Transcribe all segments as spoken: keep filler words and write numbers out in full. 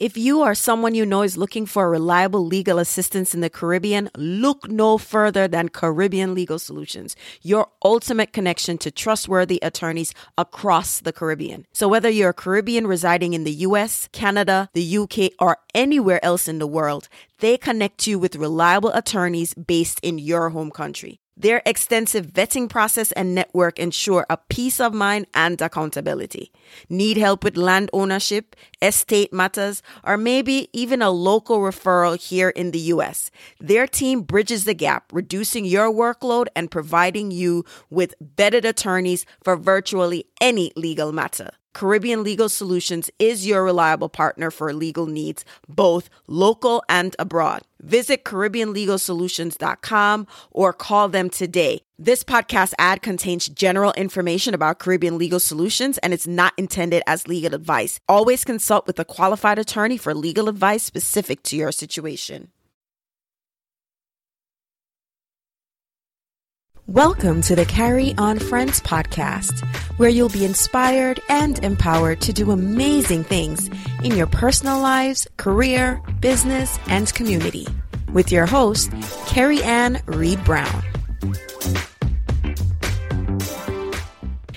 If you or someone you know is looking for reliable legal assistance in the Caribbean, look no further than Caribbean Legal Solutions, your ultimate connection to trustworthy attorneys across the Caribbean. So whether you're a Caribbean residing in the U S, Canada, the U K, or anywhere else in the world, they connect you with reliable attorneys based in your home country. Their extensive vetting process and network ensure a peace of mind and accountability. Need help with land ownership, estate matters, or maybe even a local referral here in the U S? Their team bridges the gap, reducing your workload and providing you with vetted attorneys for virtually any legal matter. Caribbean Legal Solutions is your reliable partner for legal needs, both local and abroad. Visit Caribbean Legal Solutions dot com or call them today. This podcast ad contains general information about Caribbean Legal Solutions and it's not intended as legal advice. Always consult with a qualified attorney for legal advice specific to your situation. Welcome to the Carry On Friends podcast, where you'll be inspired and empowered to do amazing things in your personal lives, career, business, and community. With your host, Carrie Ann Reed Brown.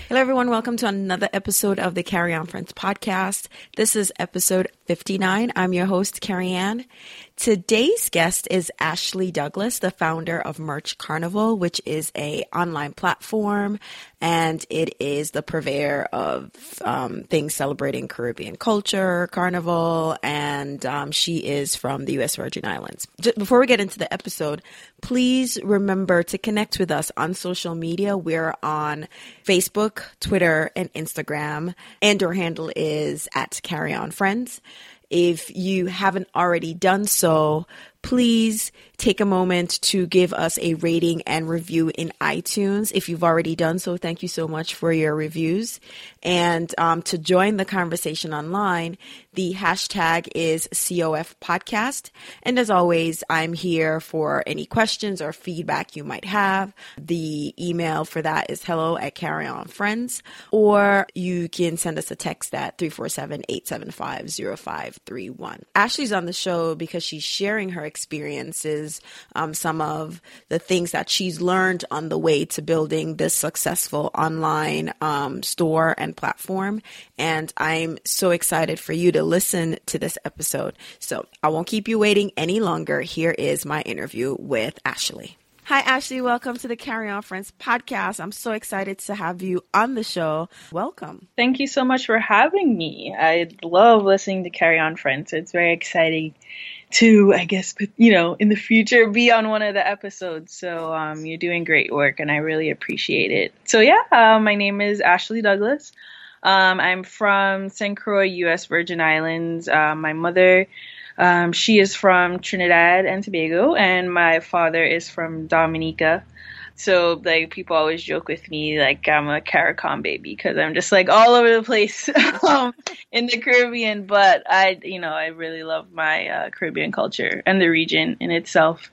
Hello, everyone. Welcome to another episode of the Carry On Friends podcast. This is episode fifty-nine. I'm your host, Carrie Ann. Today's guest is Ashley Douglas, the founder of Merch Carnival, which is a online platform, and it is the purveyor of um, things celebrating Caribbean culture, carnival, and um, she is from the U S Virgin Islands. Just before we get into the episode, please remember to connect with us on social media. We're on Facebook, Twitter, and Instagram, and our handle is at Carry On Friends. If you haven't already done so, please take a moment to give us a rating and review in iTunes. If you've already done so, thank you so much for your reviews. And um, to join the conversation online, the hashtag is C O F podcast. And as always, I'm here for any questions or feedback you might have. The email for that is hello at carryonfriends, or you can send us a text at three four seven, eight seven five, zero five three one. Ashley's on the show because she's sharing her experiences, um, some of the things that she's learned on the way to building this successful online um, store and platform. And I'm so excited for you to listen to this episode. So I won't keep you waiting any longer. Here is my interview with Ashley. Hi, Ashley. Welcome to the Carry On Friends podcast. I'm so excited to have you on the show. Welcome. Thank you so much for having me. I love listening to Carry On Friends. It's very exciting to, I guess, you know, in the future, be on one of the episodes. So um, you're doing great work and I really appreciate it. So yeah, uh, my name is Ashley Douglas. Um, I'm from Saint Croix, U S Virgin Islands. Uh, my mother Um, she is from Trinidad and Tobago, and my father is from Dominica. So, like, people always joke with me, like, I'm a CARICOM baby because I'm just, like, all over the place um, in the Caribbean. But I, you know, I really love my uh, Caribbean culture and the region in itself.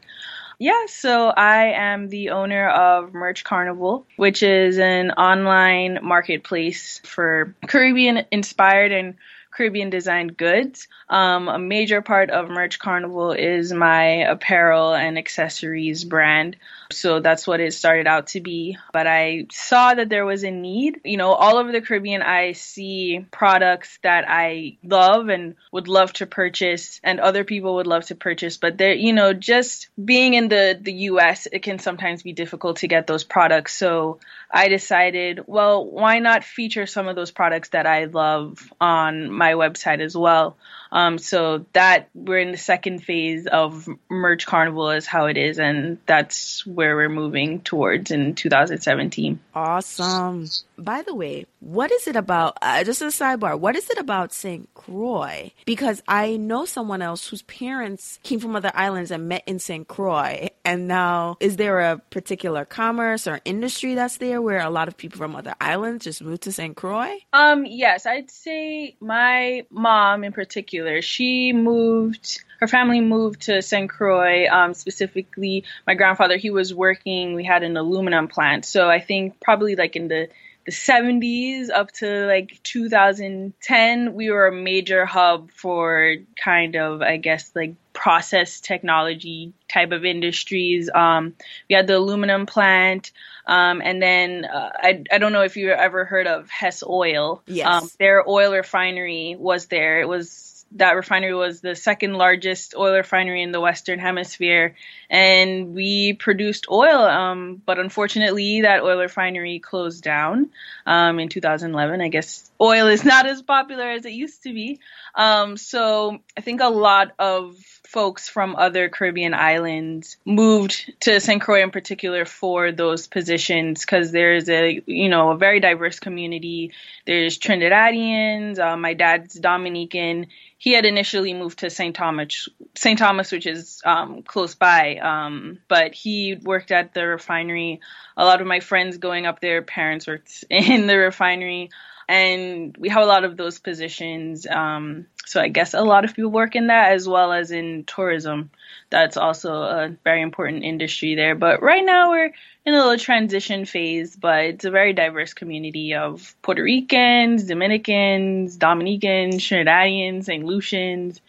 Yeah, so I am the owner of Merch Carnival, which is an online marketplace for Caribbean-inspired and Caribbean designed goods. Um, a major part of Merch Carnival is my apparel and accessories brand. So that's what it started out to be. But I saw that there was a need. You know, all over the Caribbean, I see products that I love and would love to purchase and other people would love to purchase. But they're, you know, just being in the, the U S, it can sometimes be difficult to get those products. So I decided, well, why not feature some of those products that I love on my website as well? Um, so that we're in the second phase of Merch Carnival is how it is. And that's where we're moving towards in two thousand seventeen. Awesome. By the way, what is it about, uh, just a sidebar, what is it about Saint Croix? Because I know someone else whose parents came from other islands and met in Saint Croix. And now, is there a particular commerce or industry that's there where a lot of people from other islands just moved to Saint Croix? Um, yes, I'd say my mom in particular. She moved, her family moved to Saint Croix, um, specifically my grandfather, he was working, we had an aluminum plant. So I think probably like in the the seventies up to like two thousand ten, we were a major hub for kind of, I guess, like process technology type of industries. Um, we had the aluminum plant. Um, and then uh, I, I don't know if you ever heard of Hess Oil. Yes. Um, their oil refinery was there. It was That refinery was the second largest oil refinery in the Western Hemisphere, and we produced oil. Um, but unfortunately, that oil refinery closed down um, in two thousand eleven. I guess oil is not as popular as it used to be. Um, so I think a lot of folks from other Caribbean islands moved to Saint Croix in particular for those positions, because there's a, you know, a very diverse community. There's Trinidadians. Uh, my dad's Dominican. He had initially moved to Saint Thomas, Saint Thomas, which is um, close by, um, but he worked at the refinery. A lot of my friends going up there, parents worked in the refinery, and we have a lot of those positions. Um, so I guess a lot of people work in that, as well as in tourism. That's also a very important industry there. But right now we're in a little transition phase, but it's a very diverse community of Puerto Ricans, Dominicans, Dominicans, Trinidadians, Saint Lucians.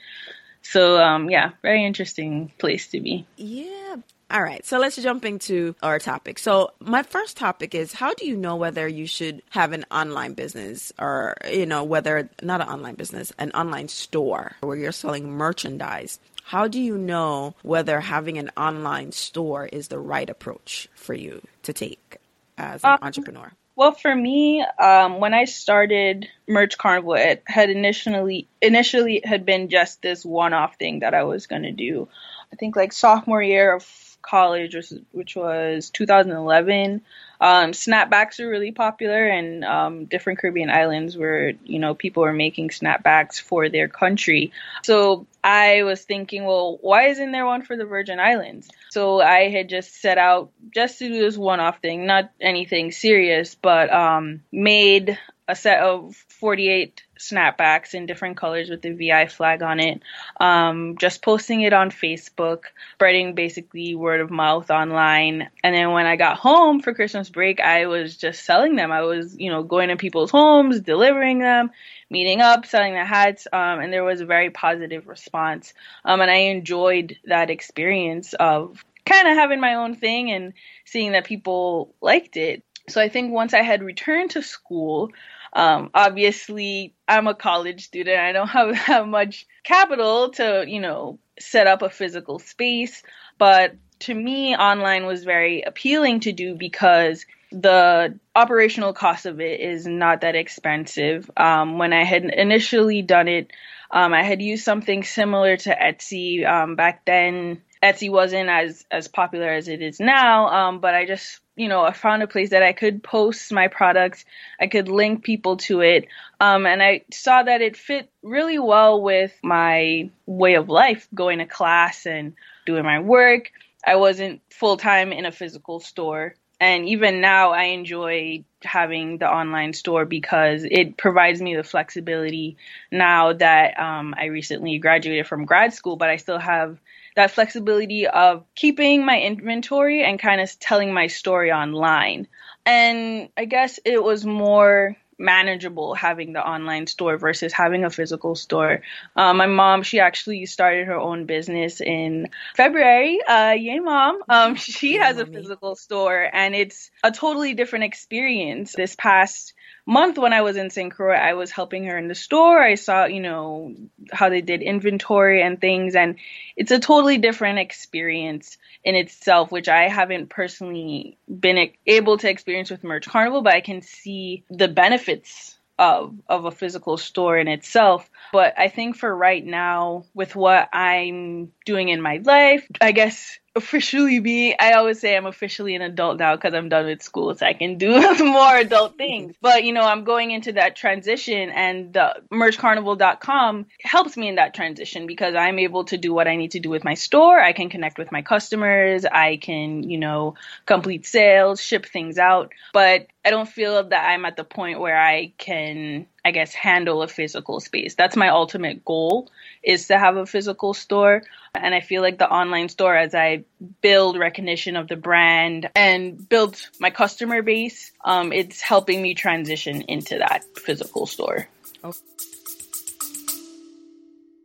So, um, yeah, very interesting place to be. Yeah. All right. So let's jump into our topic. So my first topic is, how do you know whether you should have an online business or, you know, whether not an online business, an online store where you're selling merchandise? How do you know whether having an online store is the right approach for you to take as an um, entrepreneur? Well, for me, um, when I started Merch Carnival, it had initially initially it had been just this one-off thing that I was going to do. I think like sophomore year of college, which was two thousand eleven, um, snapbacks were really popular, and um, different Caribbean islands were, you know, people were making snapbacks for their country. So I was thinking, well, why isn't there one for the Virgin Islands? So I had just set out just to do this one-off thing, not anything serious, but um, made a set of forty-eight snapbacks in different colors with the V I flag on it. Um, just posting it on Facebook, spreading basically word of mouth online. And then when I got home for Christmas break, I was just selling them. I was, you know, going to people's homes, delivering them, meeting up, selling the hats, um, and there was a very positive response. Um, and I enjoyed that experience of kind of having my own thing and seeing that people liked it. So I think once I had returned to school, um, obviously I'm a college student. I don't have, have much capital to, you know, set up a physical space. But to me, online was very appealing to do because the operational cost of it is not that expensive. Um, when I had initially done it, um, I had used something similar to Etsy. Um, back then, Etsy wasn't as, as popular as it is now, um, but I just, you know, I found a place that I could post my products, I could link people to it, um, and I saw that it fit really well with my way of life, going to class and doing my work. I wasn't full-time in a physical store. And even now, I enjoy having the online store because it provides me the flexibility now that um, I recently graduated from grad school, but I still have that flexibility of keeping my inventory and kind of telling my story online. And I guess it was more manageable having the online store versus having a physical store. Um, my mom, she actually started her own business in February. Uh, yay, mom. Um, she has a physical store, and it's a totally different experience. This past month when I was in Saint Croix, I was helping her in the store. I saw, you know, how they did inventory and things, and it's a totally different experience in itself, which I haven't personally been able to experience with Merch Carnival, but I can see the benefits of of a physical store in itself. But I think for right now, with what I'm doing in my life, I guess officially be, I always say I'm officially an adult now because I'm done with school, so I can do more adult things. But, you know, I'm going into that transition, and uh, merch carnival dot com helps me in that transition because I'm able to do what I need to do with my store. I can connect with my customers. I can, you know, complete sales, ship things out. But I don't feel that I'm at the point where I can, I guess, handle a physical space. That's my ultimate goal, is to have a physical store. And I feel like the online store, as I build recognition of the brand and build my customer base, um, it's helping me transition into that physical store. Okay.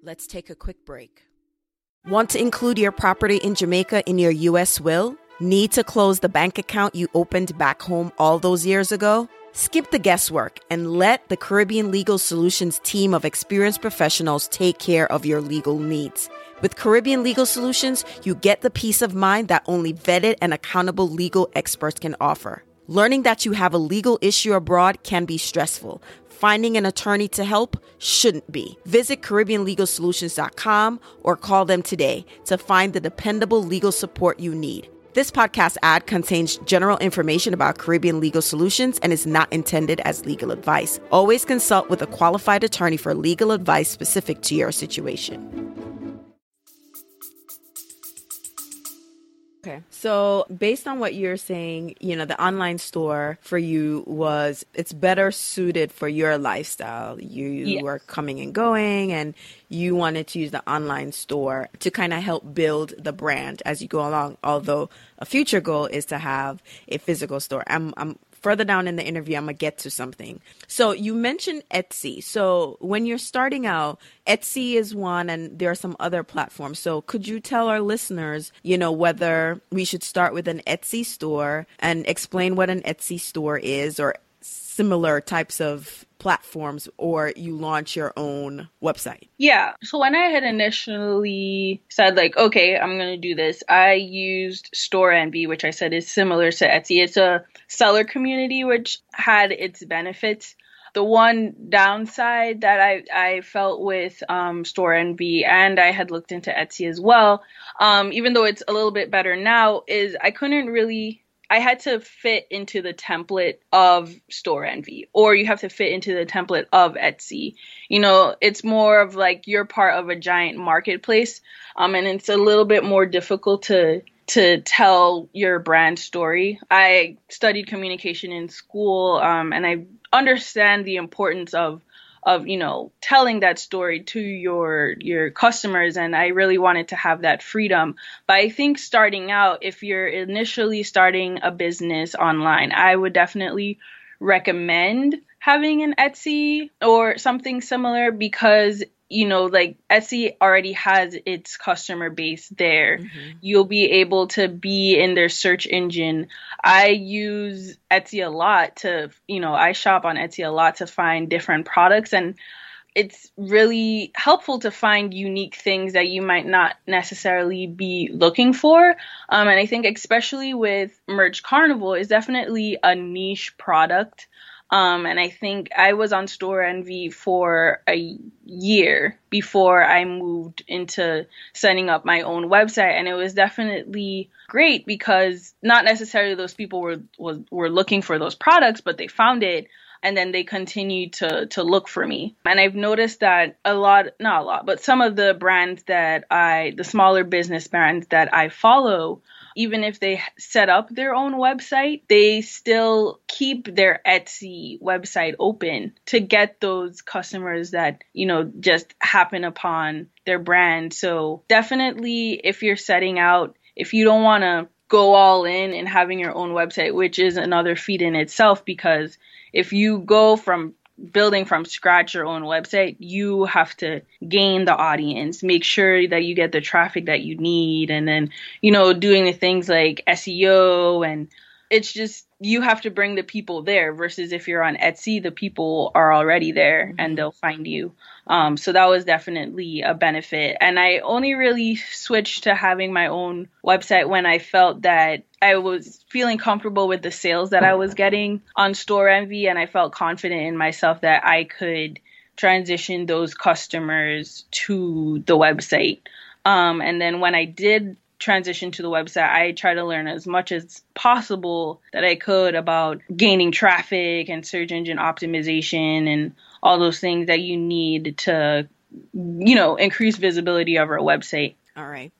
Let's take a quick break. Want to include your property in Jamaica in your U S will? Need to close the bank account you opened back home all those years ago? Skip the guesswork and let the Caribbean Legal Solutions team of experienced professionals take care of your legal needs. With Caribbean Legal Solutions, you get the peace of mind that only vetted and accountable legal experts can offer. Learning that you have a legal issue abroad can be stressful. Finding an attorney to help shouldn't be. Visit Caribbean Legal Solutions dot com or call them today to find the dependable legal support you need. This podcast ad contains general information about Caribbean Legal Solutions and is not intended as legal advice. Always consult with a qualified attorney for legal advice specific to your situation. Okay. So based on what you're saying, you know, the online store for you was, it's better suited for your lifestyle. You yes. were coming and going, and you wanted to use the online store to kind of help build the brand as you go along. Although a future goal is to have a physical store. I'm, I'm further down in the interview, I'm going to get to something. So you mentioned Etsy. So when you're starting out, Etsy is one, and there are some other platforms. So could you tell our listeners, you know, whether we should start with an Etsy store and explain what an Etsy store is, or similar types of platforms, or you launch your own website? Yeah. So when I had initially said like, okay, I'm going to do this, I used StoreNB, which I said is similar to Etsy. It's a seller community, which had its benefits. The one downside that I, I felt with um, StoreNB, and I had looked into Etsy as well, um, even though it's a little bit better now, is I couldn't really... I had to fit into the template of StoreNB, or you have to fit into the template of Etsy. You know, it's more of like you're part of a giant marketplace, um, and it's a little bit more difficult to to tell your brand story. I studied communication in school, um, and I understand the importance of of, you know, telling that story to your your customers. And I really wanted to have that freedom. But I think starting out, if you're initially starting a business online, I would definitely recommend having an Etsy or something similar, because, you know, like Etsy already has its customer base there. Mm-hmm. You'll be able to be in their search engine. I use Etsy a lot to, you know, I shop on Etsy a lot to find different products, and it's really helpful to find unique things that you might not necessarily be looking for. Um, and I think especially with Merch Carnival, is definitely a niche product. Um, and I think I was on StoreNB for a year before I moved into setting up my own website. And it was definitely great because not necessarily those people were, was, were looking for those products, but they found it. And then they continued to to look for me. And I've noticed that a lot, not a lot, but some of the brands that I, the smaller business brands that I follow, even if they set up their own website, they still keep their Etsy website open to get those customers that, you know, just happen upon their brand. So definitely if you're setting out, if you don't want to go all in and having your own website, which is another feat in itself, because if you go from building from scratch your own website, you have to gain the audience, make sure that you get the traffic that you need. And then, you know, doing the things like S E O, and it's just, you have to bring the people there, versus if you're on Etsy, the people are already there and they'll find you. Um, so that was definitely a benefit. And I only really switched to having my own website when I felt that I was feeling comfortable with the sales that I was getting on StoreNB, and I felt confident in myself that I could transition those customers to the website. Um, and then when I did transition to the website, I try to learn as much as possible that I could about gaining traffic and search engine optimization and all those things that you need to, you know, increase visibility of our website. All right.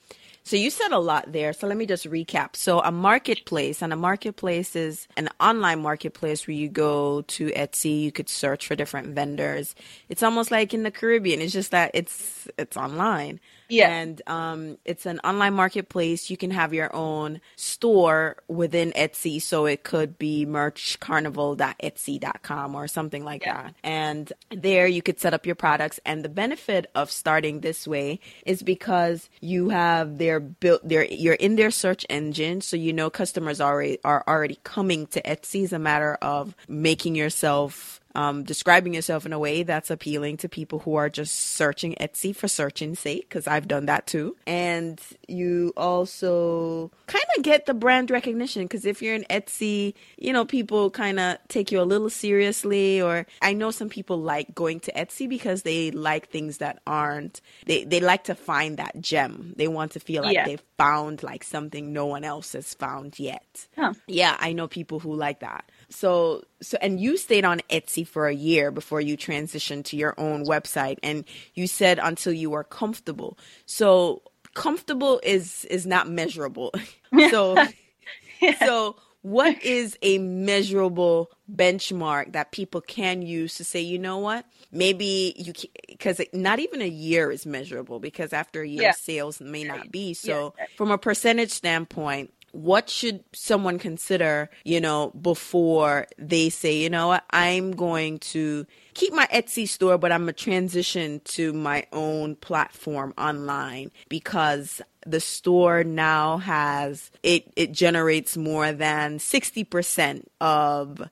So you said a lot there. So let me just recap. So a marketplace, and a marketplace is an online marketplace where you go to Etsy, you could search for different vendors. It's almost like in the Caribbean. It's just that it's it's online. Yeah. And um, it's an online marketplace. You can have your own store within Etsy. So it could be merch carnival dot etsy dot com or something like yeah. that. And there you could set up your products. And the benefit of starting this way is because you have their built their, you're in their search engine. So, you know, customers already are already coming to Etsy. It's a matter of making yourself Um, describing yourself in a way that's appealing to people who are just searching Etsy for searching's sake, because I've done that too. And you also kind of get the brand recognition, because if you're in Etsy, you know, people kind of take you a little seriously. Or I know some people like going to Etsy because they like things that aren't, they, they like to find that gem. They want to feel like yeah. they've found like something no one else has found yet. Huh. Yeah, I know people who like that. So, so, and you stayed on Etsy for a year before you transitioned to your own website. And you said until you were comfortable. So comfortable is, is not measurable. So, yeah. so what is a measurable benchmark that people can use to say, you know what, maybe you can, because not even a year is measurable, because after a year yeah. sales may not be. So yeah. from a percentage standpoint, what should someone consider, you know, before they say, you know what, I'm going to keep my Etsy store, but I'm going to transition to my own platform online, because the store now has, it, it generates more than sixty percent of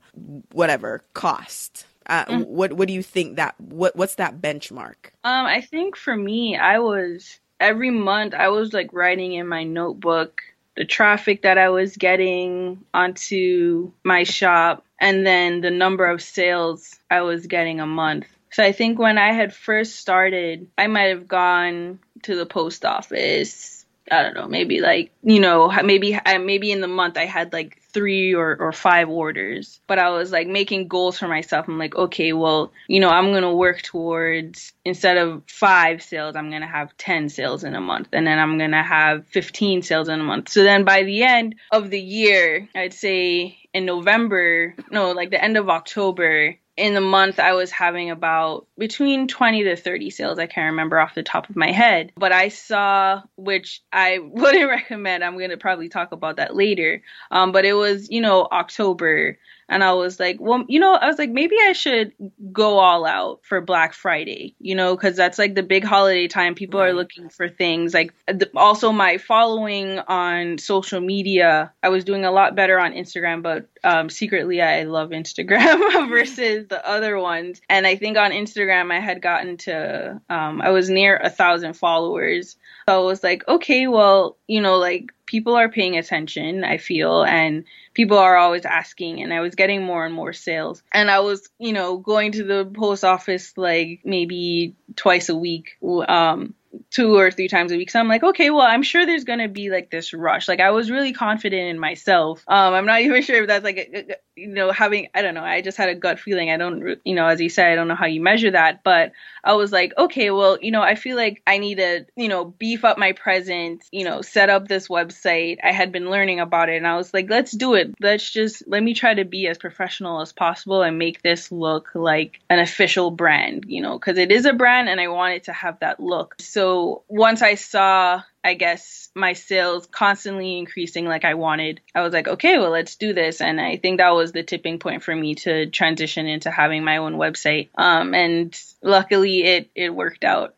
whatever cost. Uh, mm-hmm. What what do you think that, what what's that benchmark? Um, I think for me, I was, every month I was like writing in my notebook the traffic that I was getting onto my shop, and then the number of sales I was getting a month. So I think when I had first started, I might have gone to the post office. I don't know, maybe like, you know, maybe I, maybe in the month I had like three or, or five orders. But I was like making goals for myself. I'm like, okay, well, you know, I'm going to work towards, instead of five sales, I'm going to have ten sales in a month. And then I'm going to have fifteen sales in a month. So then by the end of the year, I'd say in November, no, like the end of October, in the month, I was having about between twenty to thirty sales. I can't remember off the top of my head. But I saw, which I wouldn't recommend. I'm going to probably talk about that later. Um, but it was, you know, October. And I was like, well, you know, I was like, maybe I should go all out for Black Friday, you know, because that's like the big holiday time. People right. are looking for things like the, also my following on social media. I was doing a lot better on Instagram, but um, secretly I love Instagram versus the other ones. And I think on Instagram, I had gotten to um, I was near a thousand followers. So I was like, OK, well, you know, like people are paying attention, I feel, and people are always asking, and I was getting more and more sales. And I was, you know, going to the post office like maybe twice a week, um, two or three times a week. So I'm like, okay, well, I'm sure there's going to be like this rush. Like I was really confident in myself. Um, I'm not even sure if that's like, a, a, you know, having, I don't know. I just had a gut feeling. I don't, you know, as you said, I don't know how you measure that, but I was like, okay, well, you know, I feel like I need to, you know, beef up my presence, you know, set up this website. I had been learning about it and I was like, let's do it. Let's just, let me try to be as professional as possible and make this look like an official brand, you know, because it is a brand and I wanted to have that look. So So once I saw, I guess, my sales constantly increasing like I wanted, I was like, okay, well, let's do this. And I think that was the tipping point for me to transition into having my own website. Um, and luckily, it, it worked out.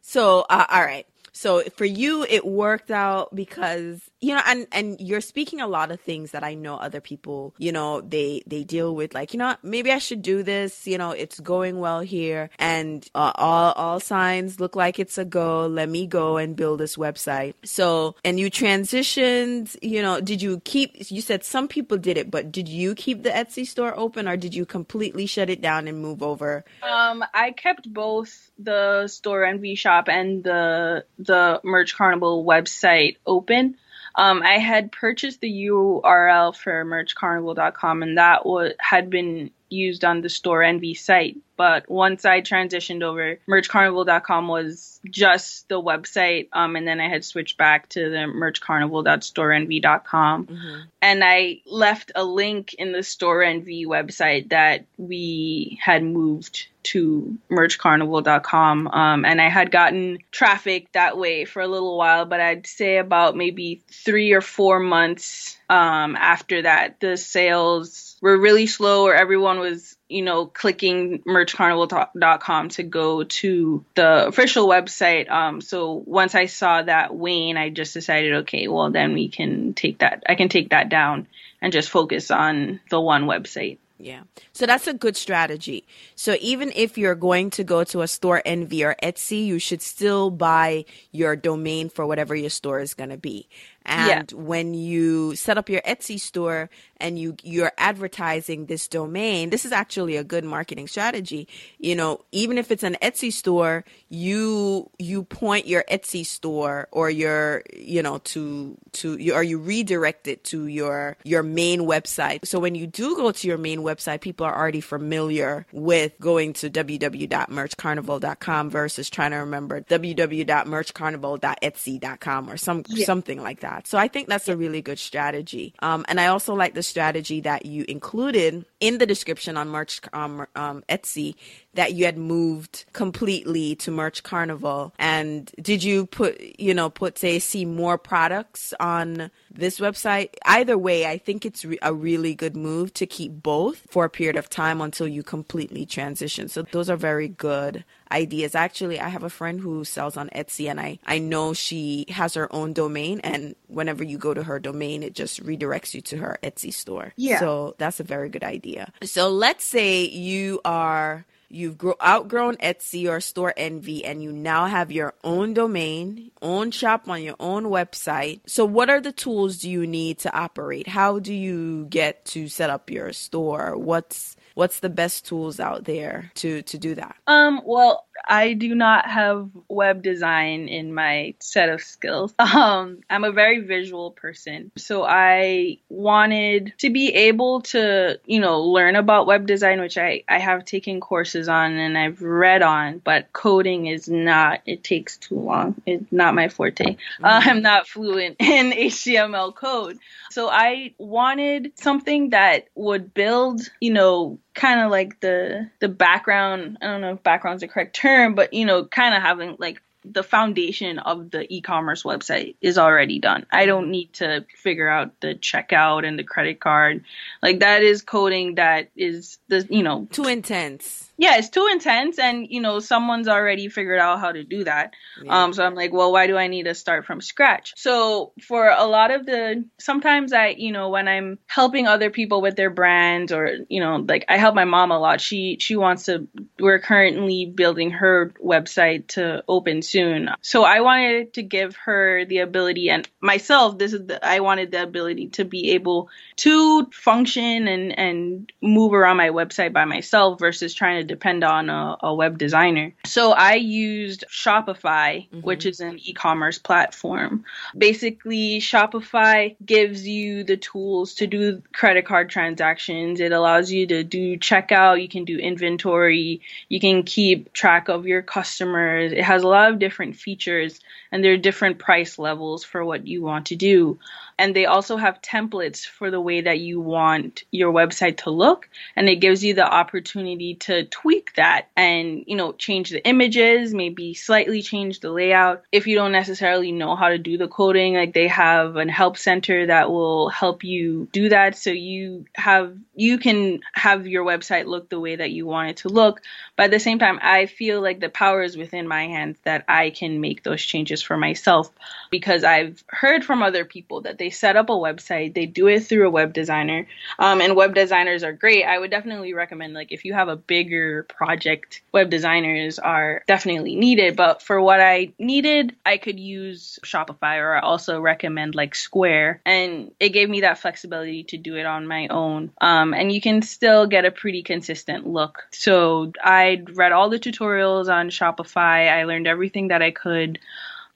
So, uh, all right. So for you, it worked out because, you know, and, and you're speaking a lot of things that I know other people, you know, they, they deal with, like, you know, maybe I should do this, you know, it's going well here. And uh, all, all signs look like it's a go. Let me go and build this website. So, and you transitioned, you know, did you keep, you said some people did it, but did you keep the Etsy store open or did you completely shut it down and move over? Um, I kept both the store and V-Shop and the the Merch Carnival website open. Um, I had purchased the U R L for merch carnival dot com and that was, had been used on the Store Envy site. But once I transitioned over, merch carnival dot com was just the website. Um, and then I had switched back to the merch carnival dot store envy dot com. Mm-hmm. And I left a link in the Store Envy website that we had moved to merch carnival dot com. Um, and I had gotten traffic that way for a little while, but I'd say about maybe three or four months um, after that, the sales were really slow, or everyone was, you know, clicking merch carnival dot com to go to the official website. Um, so once I saw that wane, I just decided, okay, well, then we can take that. I can take that down and just focus on the one website. Yeah. So that's a good strategy. So even if you're going to go to a Store Envy or Etsy, you should still buy your domain for whatever your store is going to be. And yeah. when you set up your Etsy store and you, you're advertising this domain, this is actually a good marketing strategy. You know, even if it's an Etsy store, you, you point your Etsy store or your, you know, to, to, or you redirect it to your, your main website. So when you do go to your main website, people are already familiar with going to w w w dot merch carnival dot com versus trying to remember w w w dot merch carnival dot etsy dot com or some, yeah. something like that. So I think that's a really good strategy. Um, and I also like the strategy that you included in the description on merch, um, um, Etsy, that you had moved completely to Merch Carnival. And did you put, you know, put, say, see more products on this website? Either way, I think it's re- a really good move to keep both for a period of time until you completely transition. So those are very good ideas. Actually, I have a friend who sells on Etsy, and I, I know she has her own domain, and whenever you go to her domain, it just redirects you to her Etsy store. Yeah. So that's a very good idea. So let's say you are... You've grow- outgrown Etsy or Store Envy, and you now have your own domain, own shop on your own website. So what are the tools do you need to operate? How do you get to set up your store? What's what's the best tools out there to, to do that? Um, well, I do not have web design in my set of skills. Um, I'm a very visual person. So I wanted to be able to, you know, learn about web design, which I, I have taken courses on and I've read on, but coding is not, it takes too long. It's not my forte. Uh, I'm not fluent in H T M L code. So I wanted something that would build, you know, kind of like the the background, I don't know if background's the correct term, but, you know, kind of having like the foundation of the e-commerce website is already done. I don't need to figure out the checkout and the credit card. Like that is coding that is, the you know. Too intense. Yeah, it's too intense. And, you know, someone's already figured out how to do that. Yeah. Um, so I'm like, well, why do I need to start from scratch? So for a lot of the, sometimes I, you know, when I'm helping other people with their brands or, you know, like I help my mom a lot. She, she wants to, we're currently building her website to open soon. So I wanted to give her the ability and myself, this is the, I wanted the ability to be able to function and, and move around my website by myself versus trying to depend on a, a web designer. So I used Shopify, mm-hmm. which is an e-commerce platform. Basically, Shopify gives you the tools to do credit card transactions. It allows you to do checkout. You can do inventory. You can keep track of your customers. It has a lot of different features, and there are different price levels for what you want to do. And they also have templates for the way that you want your website to look. And it gives you the opportunity to tweak that and, you know, change the images, maybe slightly change the layout. If you don't necessarily know how to do the coding, like they have a help center that will help you do that. So you have, you can have your website look the way that you want it to look. But at the same time, I feel like the power is within my hands that I can make those changes for myself because I've heard from other people that they They set up a website, they do it through a web designer, um, and web designers are great. I would definitely recommend, like, if you have a bigger project, web designers are definitely needed. But for what I needed, I could use Shopify, or I also recommend like Square, and it gave me that flexibility to do it on my own. Um, and you can still get a pretty consistent look. So I read all the tutorials on Shopify. I learned everything that I could.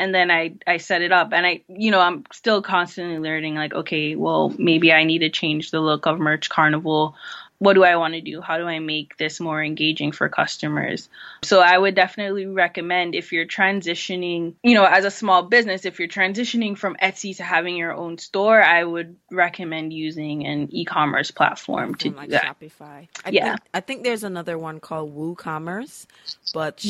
And then I, I set it up and I, you know, I'm still constantly learning like, okay, well, maybe I need to change the look of Merch Carnival. what do I want to do? How do I make this more engaging for customers? So I would definitely recommend, if you're transitioning, you know, as a small business, if you're transitioning from Etsy to having your own store, I would recommend using an e-commerce platform to like do that. Shopify. I yeah. Think, I think there's another one called WooCommerce, but Shopify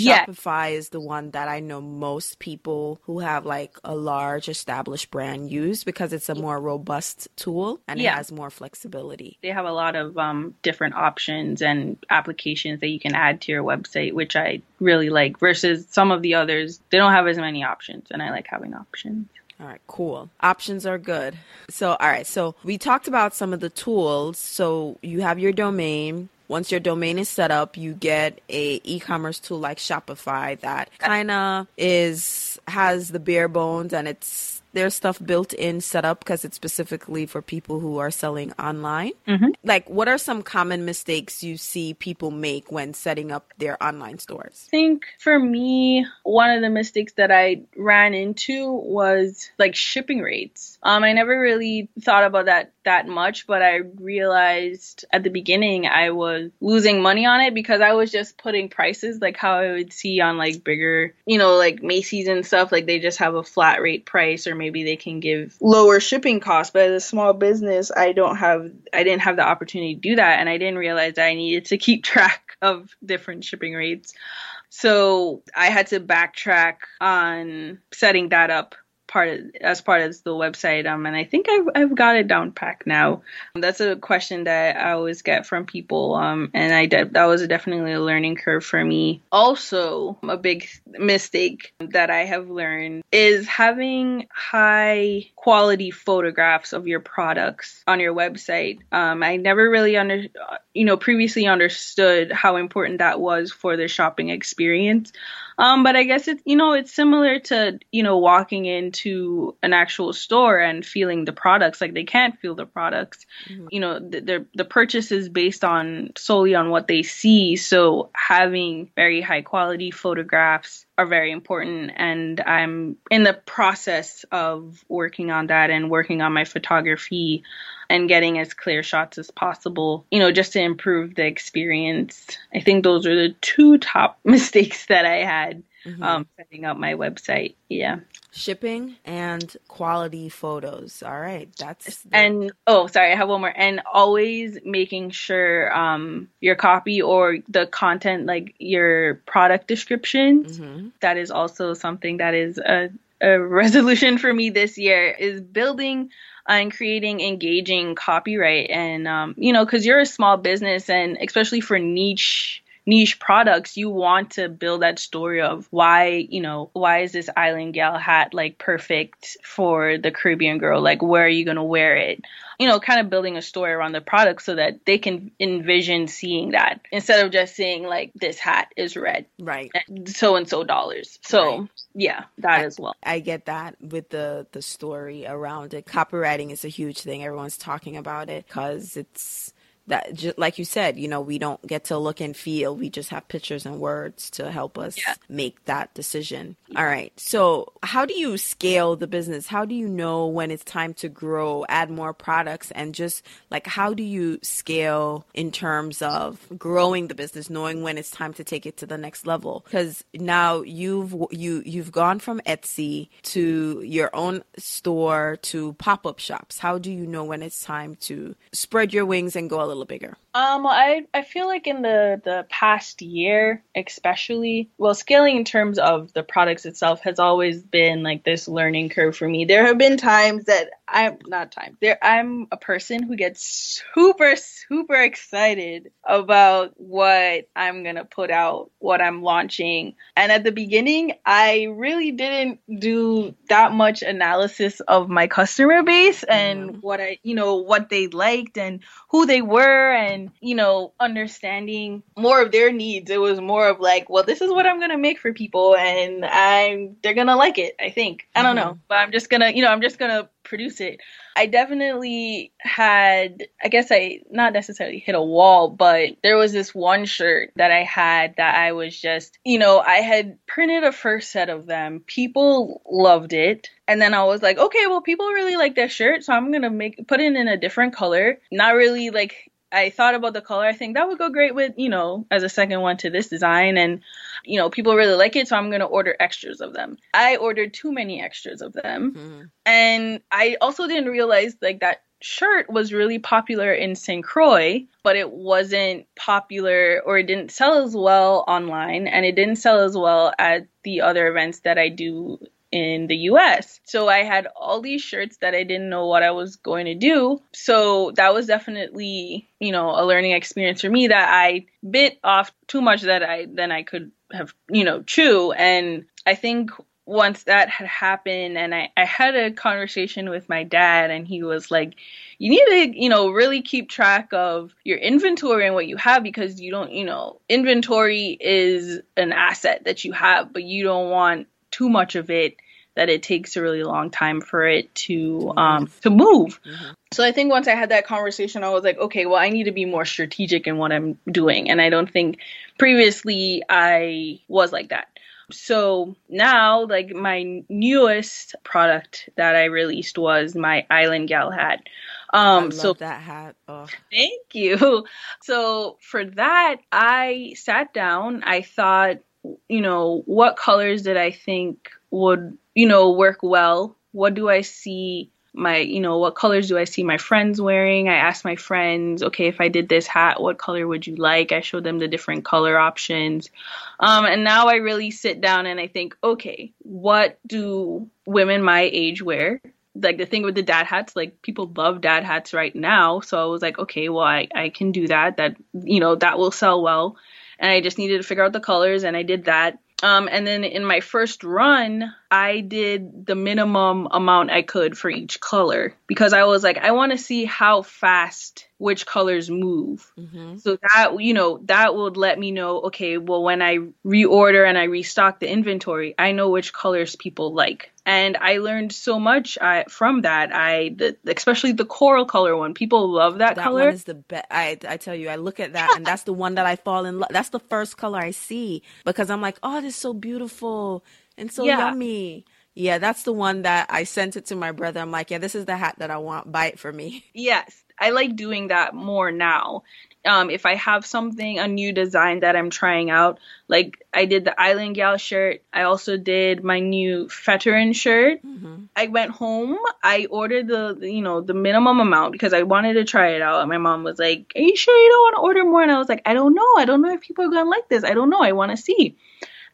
yeah. is the one that I know most people who have like a large established brand use, because it's a more robust tool and yeah. it has more flexibility. They have a lot of um different options and applications that you can add to your website, which I really like, versus some of the others. They don't have as many options, and I like having options. All right, cool. Options are good. So, all right. So we talked about some of the tools. So you have your domain. Once your domain is set up, you get a e-commerce tool like Shopify that kind of is has the bare bones, and it's there's stuff built in set up because it's specifically for people who are selling online. Mm-hmm. Like, what are some common mistakes you see people make when setting up their online stores? I think for me, one of the mistakes that I ran into was like shipping rates. Um, I never really thought about that that much, but I realized at the beginning I was losing money on it because I was just putting prices like how I would see on like bigger, you know, like Macy's and stuff. Like they just have a flat rate price, or maybe they can give lower shipping costs. But as a small business, I don't have, I didn't have the opportunity to do that. And I didn't realize that I needed to keep track of different shipping rates. So I had to backtrack on setting that up part of, as part of the website. Um, and I think I've, I've got it down packed now. That's a question that I always get from people. Um, and I de- that was definitely a learning curve for me. Also, a big mistake that I have learned is having high quality photographs of your products on your website. Um, I never really under, you know, previously understood how important that was for the shopping experience. Um, but I guess it's, you know, it's similar to, you know, walking into an actual store and feeling the products. Like they can't feel the products, mm-hmm. you know, the, the purchase is based on solely on what they see. So having very high quality photographs are very important. And I'm in the process of working on that and working on my photography and getting as clear shots as possible, you know, just to improve the experience. I think those are the two top mistakes that I had mm-hmm. um, setting up my website. Yeah. Shipping and quality photos. All right. That's the- and oh, sorry, I have one more. And always making sure um, your copy or the content, like your product descriptions, mm-hmm. that is also something that is a, a resolution for me this year, is building and creating engaging copyright. And, um, you know, because you're a small business, and especially for niche niche products, you want to build that story of why, you know, why is this Island Gal hat like perfect for the Caribbean girl? Like, where are you going to wear it? You know, kind of building a story around the product so that they can envision seeing that instead of just saying like, this hat is red. Right. So-and-so dollars. So right. yeah, that I, as well. I get that with the, the story around it. Copywriting is a huge thing. Everyone's talking about it because it's, that just like you said, you know, we don't get to look and feel. We just have pictures and words to help us yeah. make that decision. Yeah. All right. So how do you scale the business? How do you know when it's time to grow, add more products, and just like, how do you scale in terms of growing the business, knowing when it's time to take it to the next level? Because now you've, you, you've gone from Etsy to your own store to pop-up shops. How do you know when it's time to spread your wings and go a little bigger? Um, I, I feel like in the, the past year, especially, well, scaling in terms of the products itself has always been like this learning curve for me. There have been times that I'm not time there. I'm a person who gets super, super excited about what I'm going to put out, what I'm launching. And at the beginning, I really didn't do that much analysis of my customer base and mm. what I, you know, what they liked and who they were, and, you know, understanding more of their needs. It was more of like, well, this is what I'm going to make for people, and I'm, they're going to like it, I think. I don't mm-hmm. know, but I'm just going to, you know, I'm just going to produce it. I definitely had, I guess I not necessarily hit a wall, but there was this one shirt that I had that I was just, you know, I had printed a first set of them. People loved it. And then I was like, okay, well, people really like that shirt, so I'm going to make put it in a different color. Not really like I thought about the color. I think that would go great with, you know, as a second one to this design. And, you know, people really like it, so I'm going to order extras of them. I ordered too many extras of them. Mm-hmm. And I also didn't realize, like, that shirt was really popular in Saint Croix, but it wasn't popular, or it didn't sell as well online, and it didn't sell as well at the other events that I do in the U S. So I had all these shirts that I didn't know what I was going to do. So that was definitely, you know, a learning experience for me, that I bit off too much that I than I could have, you know, chew. And I think once that had happened, and I, I had a conversation with my dad, and he was like, you need to, you know, really keep track of your inventory and what you have, because you don't, you know, inventory is an asset that you have, but you don't want too much of it that it takes a really long time for it to um, to move. Mm-hmm. So I think once I had that conversation, I was like, okay, well, I need to be more strategic in what I'm doing. And I don't think previously I was like that. So now, like, my newest product that I released was my Island Gal hat. Um, I love so that hat. Oh. Thank you. So for that, I sat down. I thought, you know, what colors did I think would, you know, work well? What do I see my, you know, what colors do I see my friends wearing? I asked my friends, okay, if I did this hat, what color would you like? I showed them the different color options. Um, and now I really sit down and I think, okay, what do women my age wear? Like, the thing with the dad hats, like, people love dad hats right now. So I was like, okay, well, I, I can do that. That, you know, that will sell well. And I just needed to figure out the colors, and I did that. Um, and then in my first run, I did the minimum amount I could for each color, because I was like, I want to see how fast which colors move. Mm-hmm. So that, you know, that would let me know, okay, well, when I reorder and I restock the inventory, I know which colors people like. And I learned so much I, from that. I, the, especially the coral color one. People love that, that color. That one is the best. I, I tell you, I look at that, and that's the one that I fall in love. That's the first color I see, because I'm like, oh, this is so beautiful and so yeah. yummy. Yeah, that's the one that I sent it to my brother. I'm like, yeah, this is the hat that I want. Buy it for me. Yes, I like doing that more now. Um, if I have something, a new design that I'm trying out, like I did the Island Gal shirt. I also did my new veteran shirt. Mm-hmm. I went home. I ordered the, you know, the minimum amount, because I wanted to try it out. And my mom was like, are you sure you don't want to order more? And I was like, I don't know. I don't know if people are going to like this. I don't know. I want to see.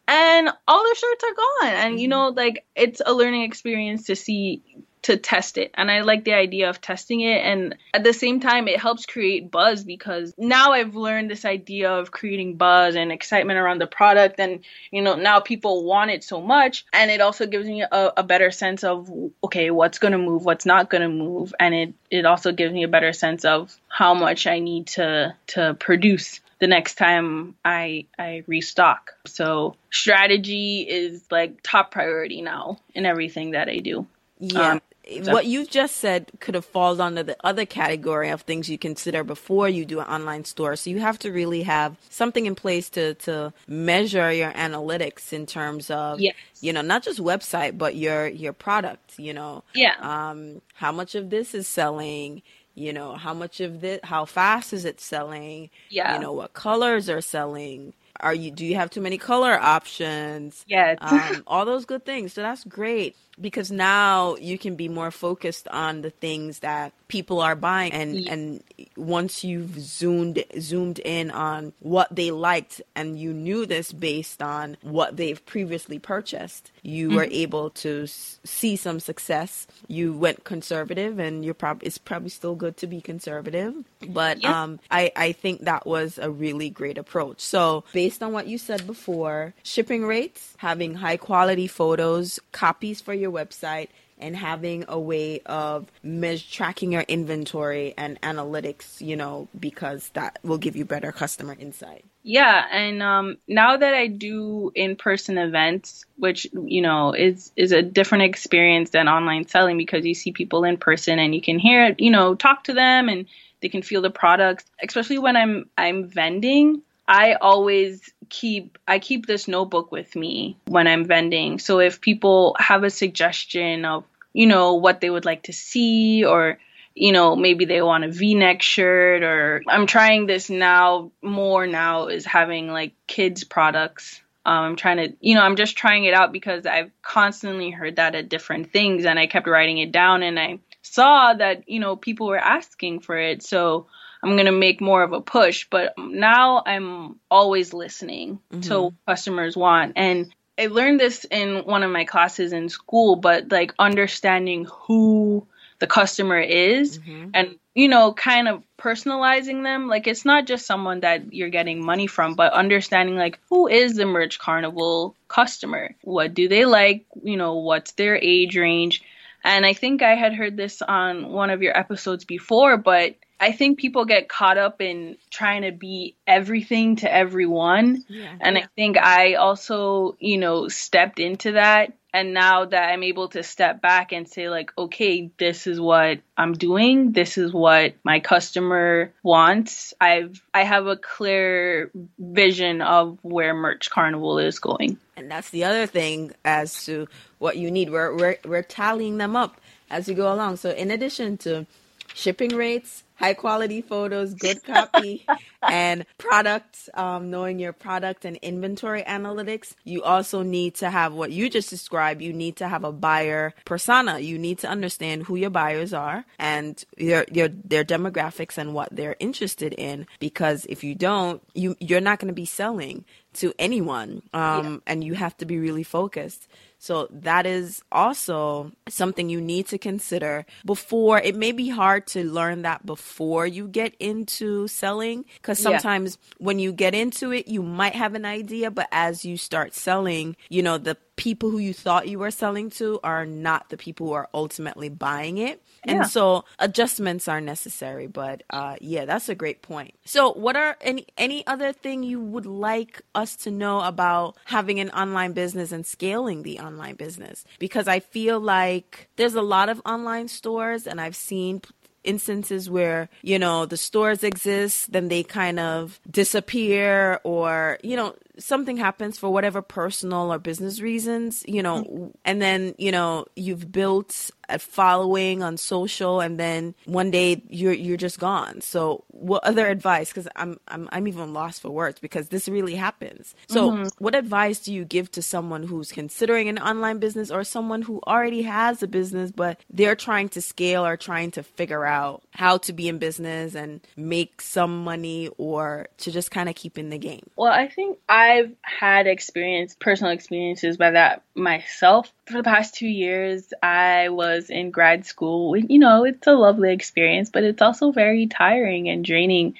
And all the shirts are gone. And, mm-hmm. you know, like, it's a learning experience to see, to test it. And I like the idea of testing it. And at the same time, it helps create buzz, because now I've learned this idea of creating buzz and excitement around the product. And, you know, now people want it so much. And it also gives me a, a better sense of, okay, what's going to move, what's not going to move. And it, it also gives me a better sense of how much I need to, to produce the next time I I restock. So strategy is, like, top priority now in everything that I do. Yeah. Um, so. What you just said could have fallen under the other category of things you consider before you do an online store. So you have to really have something in place to, to measure your analytics in terms of, yes. you know, not just website, but your, your product, you know. Yeah. Um, how much of this is selling? You know, how much of this, how fast is it selling? Yeah. You know, what colors are selling? Are you, do you have too many color options? Yes. Um, all those good things. So that's great, because now you can be more focused on the things that people are buying. And, yeah. and once you've zoomed, zoomed in on what they liked, and you knew this based on what they've previously purchased, you mm-hmm. were able to s- see some success. You went conservative, and you're probably, it's probably still good to be conservative, but yeah. um, I, I think that was a really great approach. So based on what you said before, shipping rates, having high quality photos, copies for your website, and having a way of measure, tracking your inventory and analytics, you know, because that will give you better customer insight. Yeah. And um, now that I do in-person events, which, you know, is, is a different experience than online selling, because you see people in person and you can hear, you know, talk to them, and they can feel the products. Especially when I'm I'm vending, I always keep I keep this notebook with me when I'm vending. So if people have a suggestion of, you know, what they would like to see, or you know, maybe they want a V-neck shirt, or I'm trying this now more now is having like kids products. Um, I'm trying to, you know, I'm just trying it out because I've constantly heard that at different things, and I kept writing it down, and I saw that, you know, people were asking for it. So I'm going to make more of a push, but now I'm always listening mm-hmm. to what customers want. And I learned this in one of my classes in school, but like understanding who the customer is mm-hmm. and, you know, kind of personalizing them. Like, it's not just someone that you're getting money from, but understanding like who is the Merch Carnival customer? What do they like? You know, what's their age range? And I think I had heard this on one of your episodes before, but I think people get caught up in trying to be everything to everyone. Yeah, and yeah. I think I also, you know, stepped into that. And now that I'm able to step back and say like, okay, this is what I'm doing. This is what my customer wants. I've, I have a clear vision of where Merch Carnival is going. And that's the other thing as to what you need. We're, we're, we're tallying them up as we go along. So in addition to shipping rates, high quality photos, good copy, and products, um, knowing your product and inventory analytics. You also need to have what you just described. You need to have a buyer persona. You need to understand who your buyers are and your, your, their demographics and what they're interested in. Because if you don't, you, you're not going to be selling to anyone. Um, yeah. And you have to be really focused. So that is also something you need to consider before. It may be hard to learn that before you get into selling, because sometimes yeah. when you get into it, you might have an idea. But as you start selling, you know, the people who you thought you were selling to are not the people who are ultimately buying it. Yeah. And so adjustments are necessary. But uh, yeah, that's a great point. So what are any, any other thing you would like us to know about having an online business and scaling the online online business? Because I feel like there's a lot of online stores, and I've seen instances where, you know, the stores exist, then they kind of disappear, or, you know, something happens for whatever personal or business reasons, you know, mm-hmm. and then, you know, you've built a following on social, and then one day you're, you're just gone. So what other advice? Cause I'm, I'm, I'm even lost for words because this really happens. So mm-hmm. what advice do you give to someone who's considering an online business, or someone who already has a business, but they're trying to scale or trying to figure out how to be in business and make some money, or to just kind of keep in the game? Well, I think I, I've had experience, personal experiences by that myself. For the past two years, I was in grad school. You know, it's a lovely experience, but it's also very tiring and draining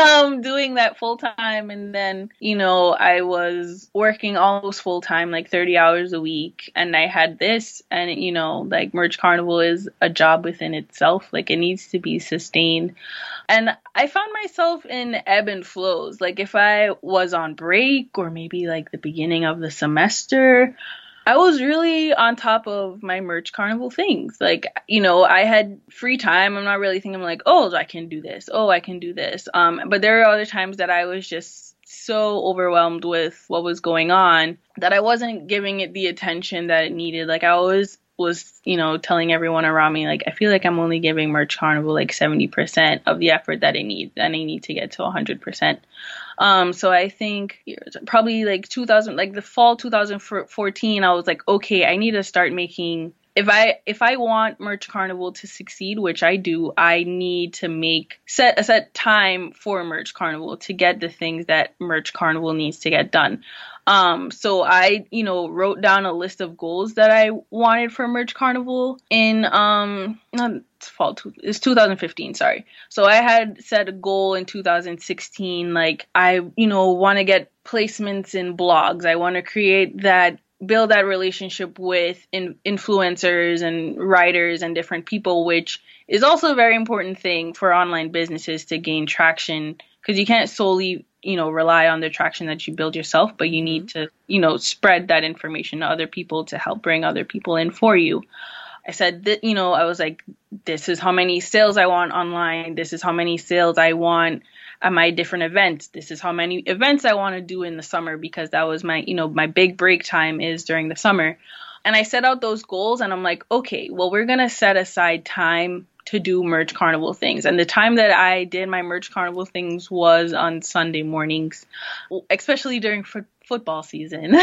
um, doing that full time. And then, you know, I was working almost full time, like thirty hours a week. And I had this, and, you know, like Merch Carnival is a job within itself. Like, it needs to be sustained. And I found myself in ebb and flows. Like, if I was on break, or maybe like the beginning of the semester, I was really on top of my Merch Carnival things. Like, you know, I had free time. I'm not really thinking like, oh, I can do this. Oh, I can do this. Um, but there are other times that I was just so overwhelmed with what was going on that I wasn't giving it the attention that it needed. Like, I always was, you know, telling everyone around me, like, I feel like I'm only giving Merch Carnival like seventy percent of the effort that it needs, and I need to get to one hundred percent. Um, so I think probably like two thousand, like the fall two thousand fourteen, I was like, okay, I need to start making, if I, if I want Merch Carnival to succeed, which I do, I need to make set a set time for Merch Carnival to get the things that Merch Carnival needs to get done. Um, so I, you know, wrote down a list of goals that I wanted for Merch Carnival in, um, not fall, it's two thousand fifteen, sorry. So I had set a goal in two thousand sixteen, like I, you know, want to get placements in blogs. I want to create that, build that relationship with in, influencers and writers and different people, which is also a very important thing for online businesses to gain traction, because you can't solely, you know, rely on the traction that you build yourself, but you need to, you know, spread that information to other people to help bring other people in for you. I said that, you know, I was like, this is how many sales I want online. This is how many sales I want at my different events. This is how many events I want to do in the summer, because that was my, you know, my big break time is during the summer. And I set out those goals, and I'm like, okay, well, we're going to set aside time to do merch carnival things. And the time that I did my merch carnival things was on Sunday mornings, especially during fo- football season.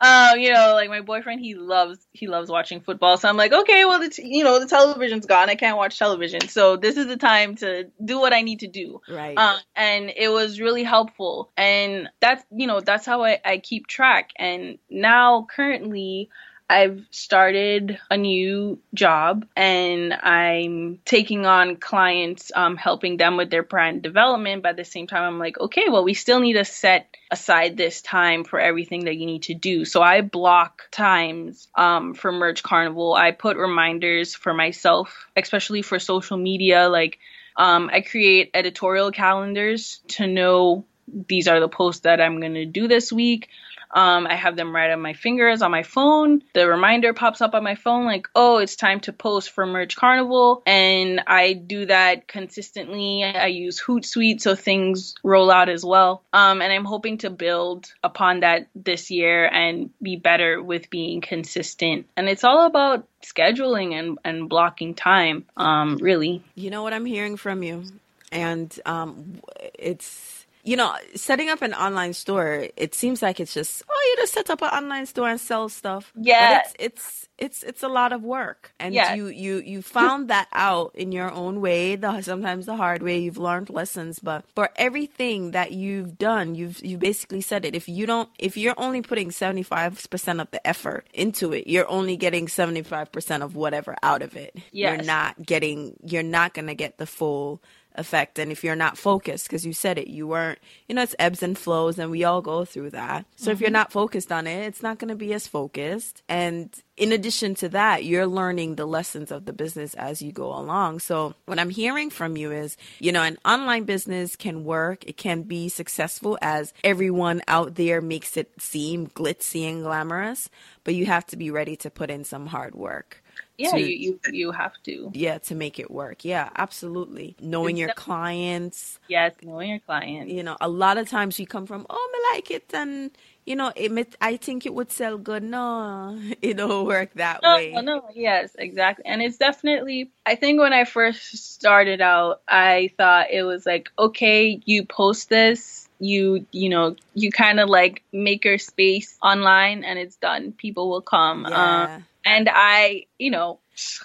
um, you know, like my boyfriend, he loves, he loves watching football. So I'm like, okay, well, the t- you know, the television's gone. I can't watch television. So this is the time to do what I need to do. Right. Um, and it was really helpful. And that's, you know, that's how I, I keep track. And now currently, I've started a new job and I'm taking on clients, um, helping them with their brand development. But at the same time, I'm like, okay, well, we still need to set aside this time for everything that you need to do. So I block times um, for Merch Carnival. I put reminders for myself, especially for social media. Like um, I create editorial calendars to know these are the posts that I'm going to do this week. Um, I have them right on my fingers on my phone. The reminder pops up on my phone like, oh, it's time to post for Merch Carnival. And I do that consistently. I use Hootsuite so things roll out as well. Um, and I'm hoping to build upon that this year and be better with being consistent. And it's all about scheduling and, and blocking time, um, really. You know what I'm hearing from you? And um, it's... You know, setting up an online store, it seems like it's just, oh, you just set up an online store and sell stuff. Yeah. But it's, it's, it's, it's a lot of work. And yeah. you, you, you found that out in your own way, the, sometimes the hard way. You've learned lessons, but for everything that you've done, you've, you basically said it. If you don't, if you're only putting seventy-five percent of the effort into it, you're only getting seventy-five percent of whatever out of it. Yes. You're not getting, you're not going to get the full effect. And if you're not focused, because you said it, you weren't, you know, it's ebbs and flows and we all go through that. So mm-hmm. if you're not focused on it, it's not going to be as focused. And in addition to that, you're learning the lessons of the business as you go along. So what I'm hearing from you is, you know, an online business can work. It can be successful as everyone out there makes it seem glitzy and glamorous, but you have to be ready to put in some hard work. Yeah, to, you, you you have to. Yeah, to make it work. Yeah, absolutely. Knowing your clients. Yes, knowing your clients. You know, a lot of times you come from, oh, I like it, and, you know, it, I think it would sell good. No, it don't work that no, way. No, no, yes, exactly. And it's definitely, I think when I first started out, I thought it was like, okay, you post this. You, you know, you kind of like make your space online and it's done. People will come. Yeah. Um, and I, you know,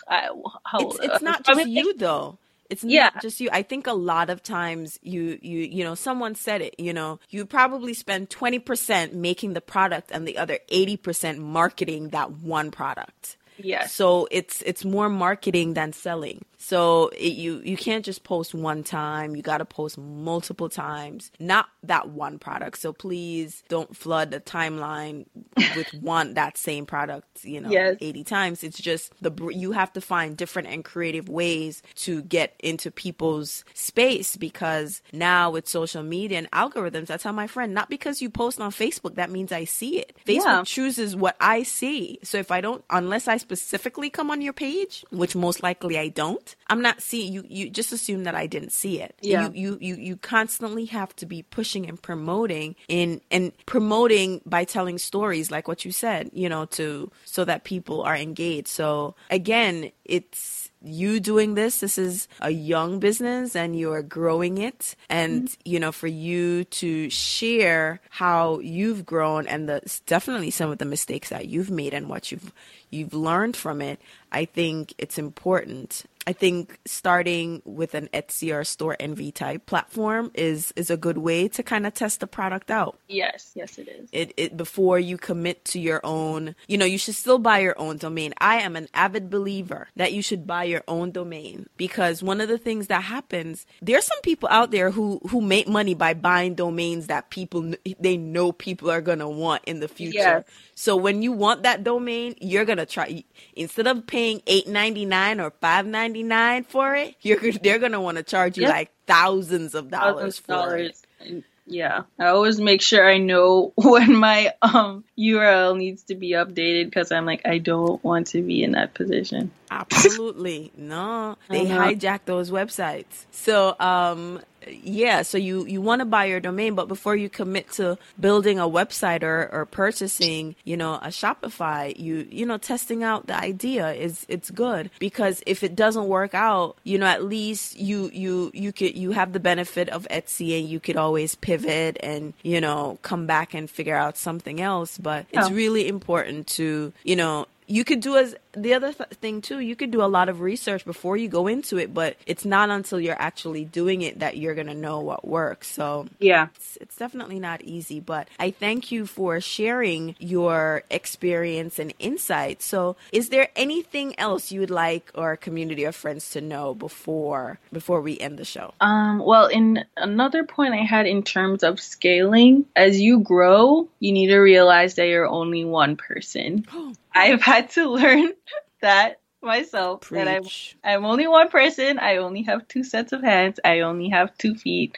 I, how, it's, it's not just I mean, you though. It's not yeah. just you. I think a lot of times you, you, you know, someone said it, you know, you probably spend twenty percent making the product and the other eighty percent marketing that one product. Yes. So it's it's more marketing than selling. So it, you you can't just post one time. You got to post multiple times, not that one product. So please don't flood the timeline with one that same product, you know, yes. eighty times. It's just the you have to find different and creative ways to get into people's space, because now with social media and algorithms, that's how my friend, not because you post on Facebook, that means I see it. Facebook yeah. chooses what I see. So if I don't, unless I specifically come on your page, which most likely I don't, I'm not seeing you. You just assume that I didn't see it. Yeah. You, you, you, you constantly have to be pushing and promoting in and promoting by telling stories like what you said, you know, to, so that people are engaged. So again, it's, you doing this, this is a young business and you're growing it. And, mm-hmm. you know, for you to share how you've grown and the definitely some of the mistakes that you've made and what you've you've learned from it, I think it's important. I think starting with an Etsy or Store Envy type platform is, is a good way to kind of test the product out. Yes, yes, it is. It, it before you commit to your own, you know, you should still buy your own domain. I am an avid believer that you should buy your own domain, because one of the things that happens, there are some people out there who, who make money by buying domains that people, they know people are going to want in the future. Yes. So when you want that domain, you're going to try, instead of paying eight ninety-nine or five ninety-nine for it, you're they're gonna want to charge you yep. like thousands of dollars thousands for dollars. It. Yeah, I always make sure I know when my um U R L needs to be updated, because I'm like, I don't want to be in that position. Absolutely, no, they uh-huh. hijack those websites. So um, yeah, so you, you want to buy your domain, but before you commit to building a website or, or purchasing, you know, a Shopify, you, you know, testing out the idea is, it's good, because if it doesn't work out, you know, at least you, you, you could, you have the benefit of Etsy, and you could always pivot and, you know, come back and figure out something else. But yeah. It's really important to, you know, you could do as the other th- thing too, you could do a lot of research before you go into it, but it's not until you're actually doing it that you're going to know what works. So yeah, it's, it's definitely not easy, but I thank you for sharing your experience and insight. So is there anything else you would like our community of friends to know before, before we end the show? Um, well, in another point I had in terms of scaling, as you grow, you need to realize that you're only one person. I've had to learn that myself. Preach. That I'm, I'm only one person. I only have two sets of hands. I only have two feet.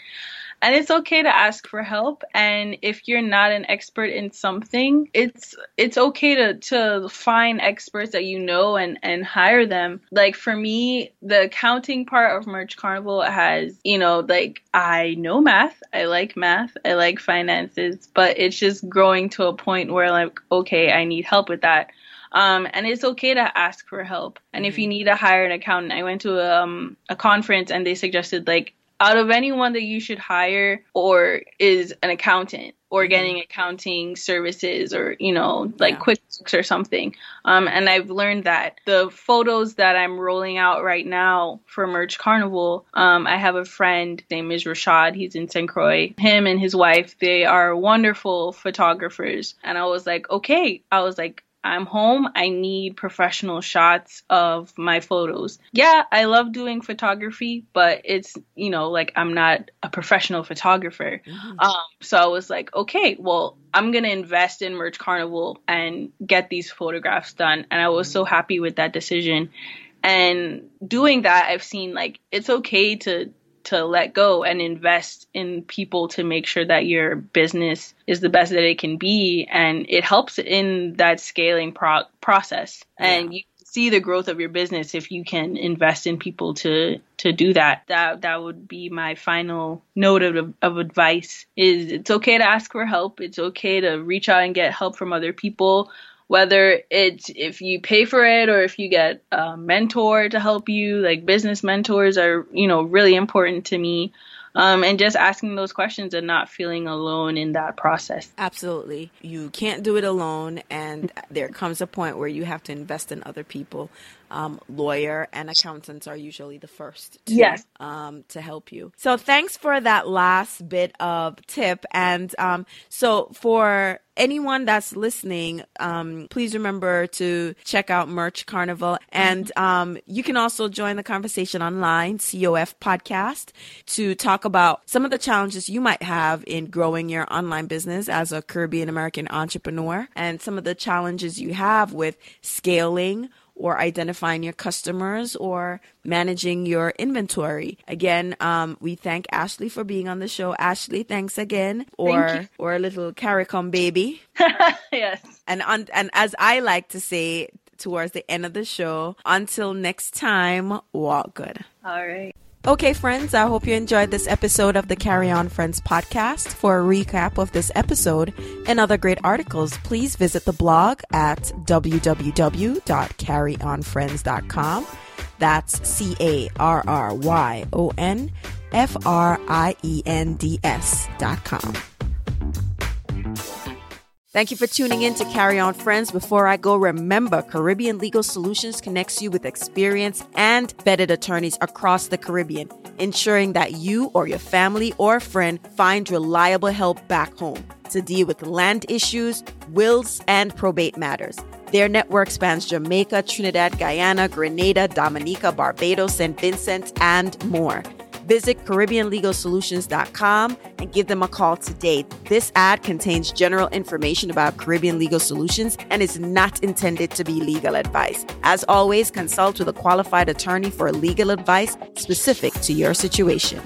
And it's okay to ask for help. And if you're not an expert in something, it's it's okay to, to find experts that you know and, and hire them. Like for me, the accounting part of Merch Carnival has, you know, like I know math. I like math. I like finances. But it's just growing to a point where like, okay, I need help with that. Um, and it's okay to ask for help. And mm-hmm. if you need to hire an accountant, I went to um, a conference and they suggested like, out of anyone that you should hire or is an accountant or getting accounting services or, you know, like yeah. QuickBooks or something. Um, and I've learned that the photos that I'm rolling out right now for Merch Carnival, um, I have a friend, his name is Rashad. He's in Saint Croix. Him and his wife, they are wonderful photographers. And I was like, okay, I was like, I'm home. I need professional shots of my photos. Yeah, I love doing photography, but it's, you know, like I'm not a professional photographer. Mm-hmm. Um, so I was like, okay, well, I'm going to invest in Merch Carnival and get these photographs done. And I was so happy with that decision. And doing that, I've seen like it's okay to to let go and invest in people to make sure that your business is the best that it can be. And it helps in that scaling pro- process. Yeah. And you see the growth of your business if you can invest in people to, to do that. That that would be my final note of, of advice is it's okay to ask for help. It's okay to reach out and get help from other people, whether it's if you pay for it or if you get a mentor to help you. Like business mentors are, you know, really important to me. Um, and just asking those questions and not feeling alone in that process. Absolutely. You can't do it alone. And there comes a point where you have to invest in other people. Um, lawyer and accountants are usually the first to, yes. um, to help you. So thanks for that last bit of tip. And um, so for anyone that's listening, um, please remember to check out Merch Carnival. And um, you can also join the conversation online, C O F Podcast, to talk about some of the challenges you might have in growing your online business as a Caribbean American entrepreneur and some of the challenges you have with scaling or identifying your customers or managing your inventory. Again, um, we thank Ashley for being on the show. Ashley, thanks again. Or thank you. Or a little CARICOM baby. Yes. And on, and as I like to say towards the end of the show, until next time, walk good. All right. Okay, friends, I hope you enjoyed this episode of the Carry On Friends podcast. For a recap of this episode and other great articles, please visit the blog at w w w dot carry on friends dot com. That's C A R R Y O N F R I E N D S dot com. Thank you for tuning in to Carry On Friends. Before I go, remember Caribbean Legal Solutions connects you with experienced and vetted attorneys across the Caribbean, ensuring that you or your family or friend find reliable help back home to deal with land issues, wills, and probate matters. Their network spans Jamaica, Trinidad, Guyana, Grenada, Dominica, Barbados, Saint Vincent, and more. Visit Caribbean Legal Solutions dot com and give them a call today. This ad contains general information about Caribbean Legal Solutions and is not intended to be legal advice. As always, consult with a qualified attorney for legal advice specific to your situation.